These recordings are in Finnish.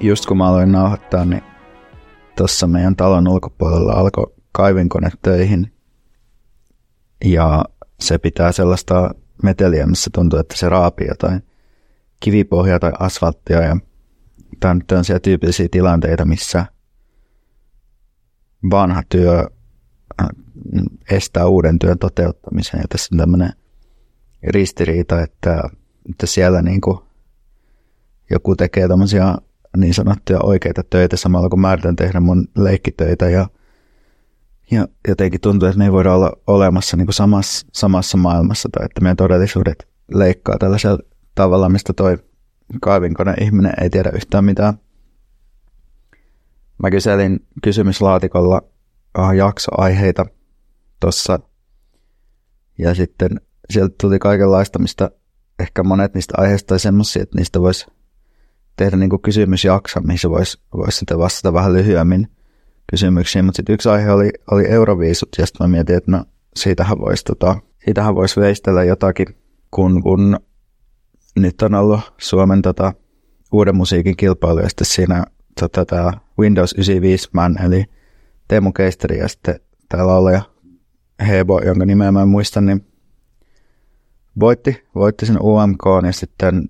Just kun mä aloin nauhoittaa, niin tuossa meidän talon ulkopuolella alkoi kaivinkone töihin. Ja se pitää sellaista meteliä, missä tuntuu, että se raapii jotain kivipohjaa tai asfalttia. Ja tää on nyt tämmöisiä tyypillisiä tilanteita, missä vanha työ estää uuden työn toteuttamisen. Ja tässä on tämmöinen ristiriita, että siellä niinku joku tekee tämmöisiä niin sanottuja oikeita töitä samalla kun mä yritän tehdä mun leikkitöitä ja jotenkin tuntuu, että me ei voida olla olemassa niin kuin samassa maailmassa tai että meidän todellisuudet leikkaa tällaisella tavalla, mistä toi kaivinkone ihminen ei tiedä yhtään mitään. Mä kyselin kysymyslaatikolla jaksoaiheita tossa ja sitten sieltä tuli kaikenlaista, mistä ehkä monet niistä aiheista tai semmosia, että niistä voisi tehdä niin kuin kysymysjaksa, mihin se voisi sitten vastata vähän lyhyemmin kysymyksiin. Mutta sitten yksi aihe oli Euroviisut, ja sitten mä mietin, että no, siitähän voisi veistellä jotakin, kun nyt on ollut Suomen uuden musiikin kilpailu, ja sitten siinä tämä Windows95man, eli Teemu Keisteri, ja sitten täällä Oloja Hebo, jonka nimeä mä en muista, niin voitti sen UMK:n, ja sitten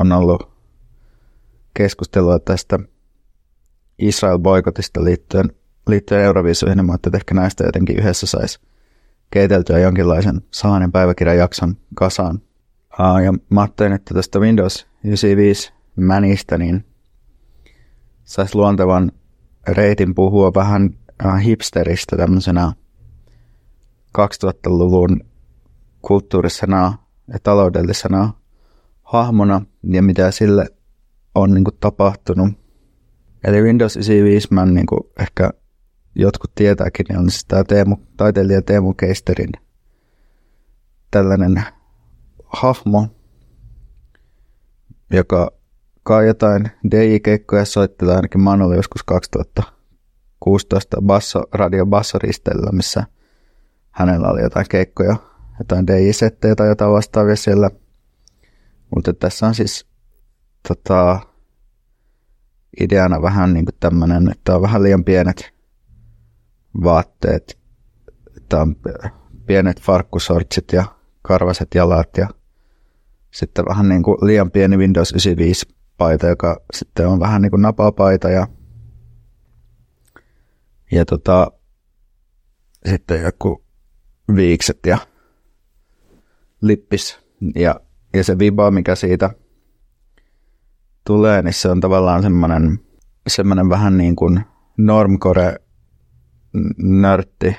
on ollut keskustelua tästä Israel-boikotista liittyen Euroviisuihin, mä ajattelin, että ehkä näistä jotenkin yhdessä saisi keiteltyä jonkinlaisen salainen päiväkirjajakson kasaan. Ja mä ajattelin, että tästä Windows95manista niin saisi luontevan reitin puhua vähän hipsteristä tämmöisenä 2000-luvun kulttuurisena ja taloudellisena hahmona ja mitä sille on niin kuin tapahtunut. Eli Windows95man, niin kuin ehkä jotkut tietääkin, niin on siis tämä taiteilija Teemu Keisterin tällainen hahmo, joka kai jotain DJ-keikkoja soittelee, ainakin mä olin joskus 2016 radiobassoristelyllä, missä hänellä oli jotain keikkoja, jotain DJ-settejä tai jotain vastaavia siellä. Mutta tässä on siis ideana vähän niin kuin tämmönen, että on vähän liian pienet vaatteet, että on pienet farkkusortsit ja karvaset jalat ja sitten vähän niin kuin liian pieni Windows 95-paita, joka sitten on vähän niin kuin napapaita ja sitten joku viikset ja lippis ja se viba, mikä siitä tulee, niin se on tavallaan semmoinen vähän niin kuin normcore-nörtti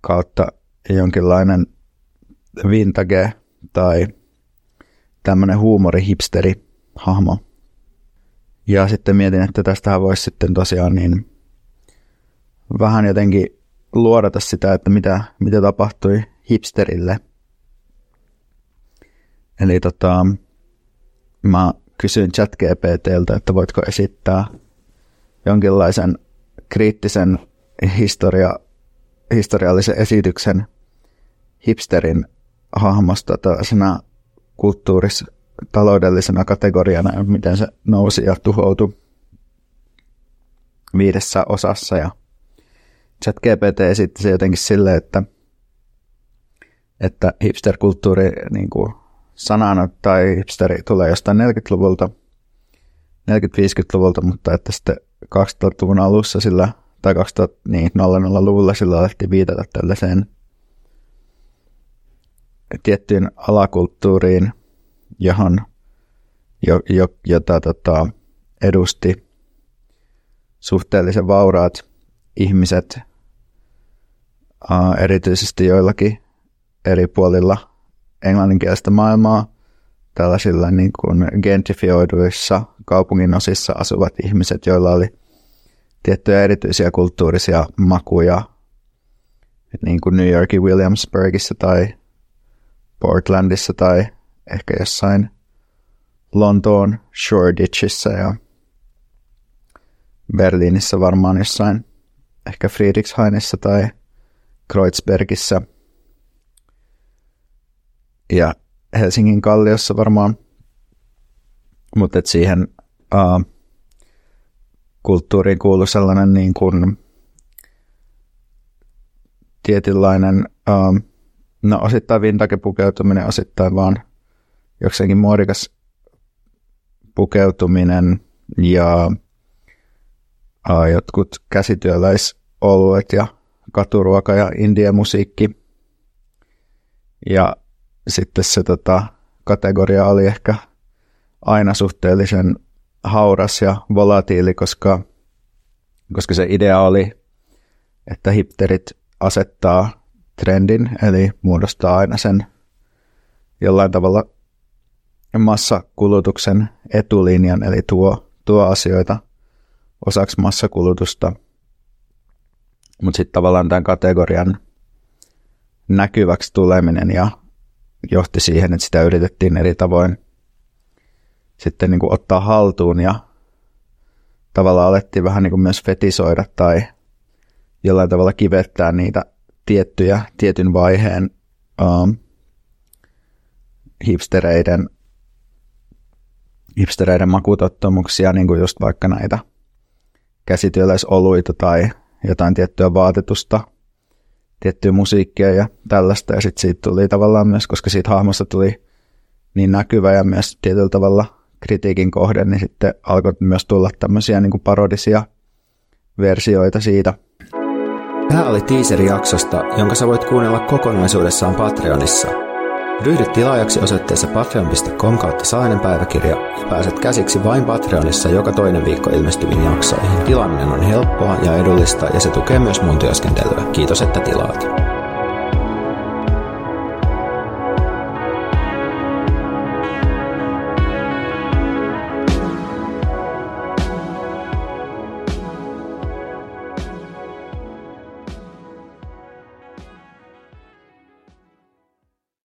kautta jonkinlainen vintage tai tämmöinen huumorihipsteri-hahmo. Ja sitten mietin, että tästähän voisi sitten tosiaan niin vähän jotenkin luodata sitä, että mitä tapahtui hipsterille. Eli mä kysyin ChatGPT:ltä, että voitko esittää jonkinlaisen kriittisen historiallisen esityksen hipsterin hahmosta tällaisena kulttuuristaloudellisena kategoriana, miten se nousi ja tuhoutui 5 osassa. Ja ChatGPT esitti se jotenkin silleen, että hipsterkulttuuri niin kuin sanana tai hipsteri tulee jostain 40-50-luvulta, mutta että sitten 2000-luvun alussa sillä tai 2000-luvulla silloin alettiin viitata tällaiseen tiettyyn alakulttuuriin, johon, jota edusti suhteellisen vauraat ihmiset, erityisesti joillakin eri puolilla englanninkielistä maailmaa, tällaisilla niin kuin gentrifioiduissa kaupunginosissa asuvat ihmiset, joilla oli tiettyjä erityisiä kulttuurisia makuja, niin kuin New Yorkin Williamsburgissa tai Portlandissa tai ehkä jossain Lontoon Shoreditchissä ja Berliinissä varmaan jossain ehkä Friedrichshainissa tai Kreuzbergissä ja Helsingin Kalliossa varmaan, mutta siihen kulttuuriin kuului sellainen niin kuin tietynlainen osittain vintage-pukeutuminen, osittain vaan jokseenkin muodikas pukeutuminen ja jotkut käsityöläisoluet ja katuruoka ja indie-musiikki. Ja sitten se kategoria oli ehkä aina suhteellisen hauras ja volatiili, koska se idea oli, että hipsterit asettaa trendin, eli muodostaa aina sen jollain tavalla massakulutuksen etulinjan, eli tuo asioita osaksi massakulutusta. Mutta sitten tavallaan tämän kategorian näkyväksi tuleminen ja johti siihen, että sitä yritettiin eri tavoin sitten niin kuin ottaa haltuun ja tavallaan alettiin vähän niin kuin myös fetisoida tai jollain tavalla kivettää niitä tietyn vaiheen hipstereiden makutottumuksia, niin kuin just vaikka näitä käsityöläisoluita tai jotain tiettyä vaatetusta, tiettyä musiikkia ja tällaista. Ja sitten siitä tuli tavallaan myös, koska siitä hahmosta tuli niin näkyvä ja myös tietyllä tavalla kritiikin kohde, niin sitten alkoi myös tulla tämmöisiä niin kuin parodisia versioita siitä. Tämä oli teaseri jaksosta, jonka sä voit kuunnella kokonaisuudessaan Patreonissa. Ryhdy tilaajaksi osoitteessa patreon.com/sainenpäiväkirja ja pääset käsiksi vain Patreonissa joka toinen viikko ilmestyviin jaksoihin. Tilaaminen on helppoa ja edullista ja se tukee myös mun työskentelyä. Kiitos, että tilaat.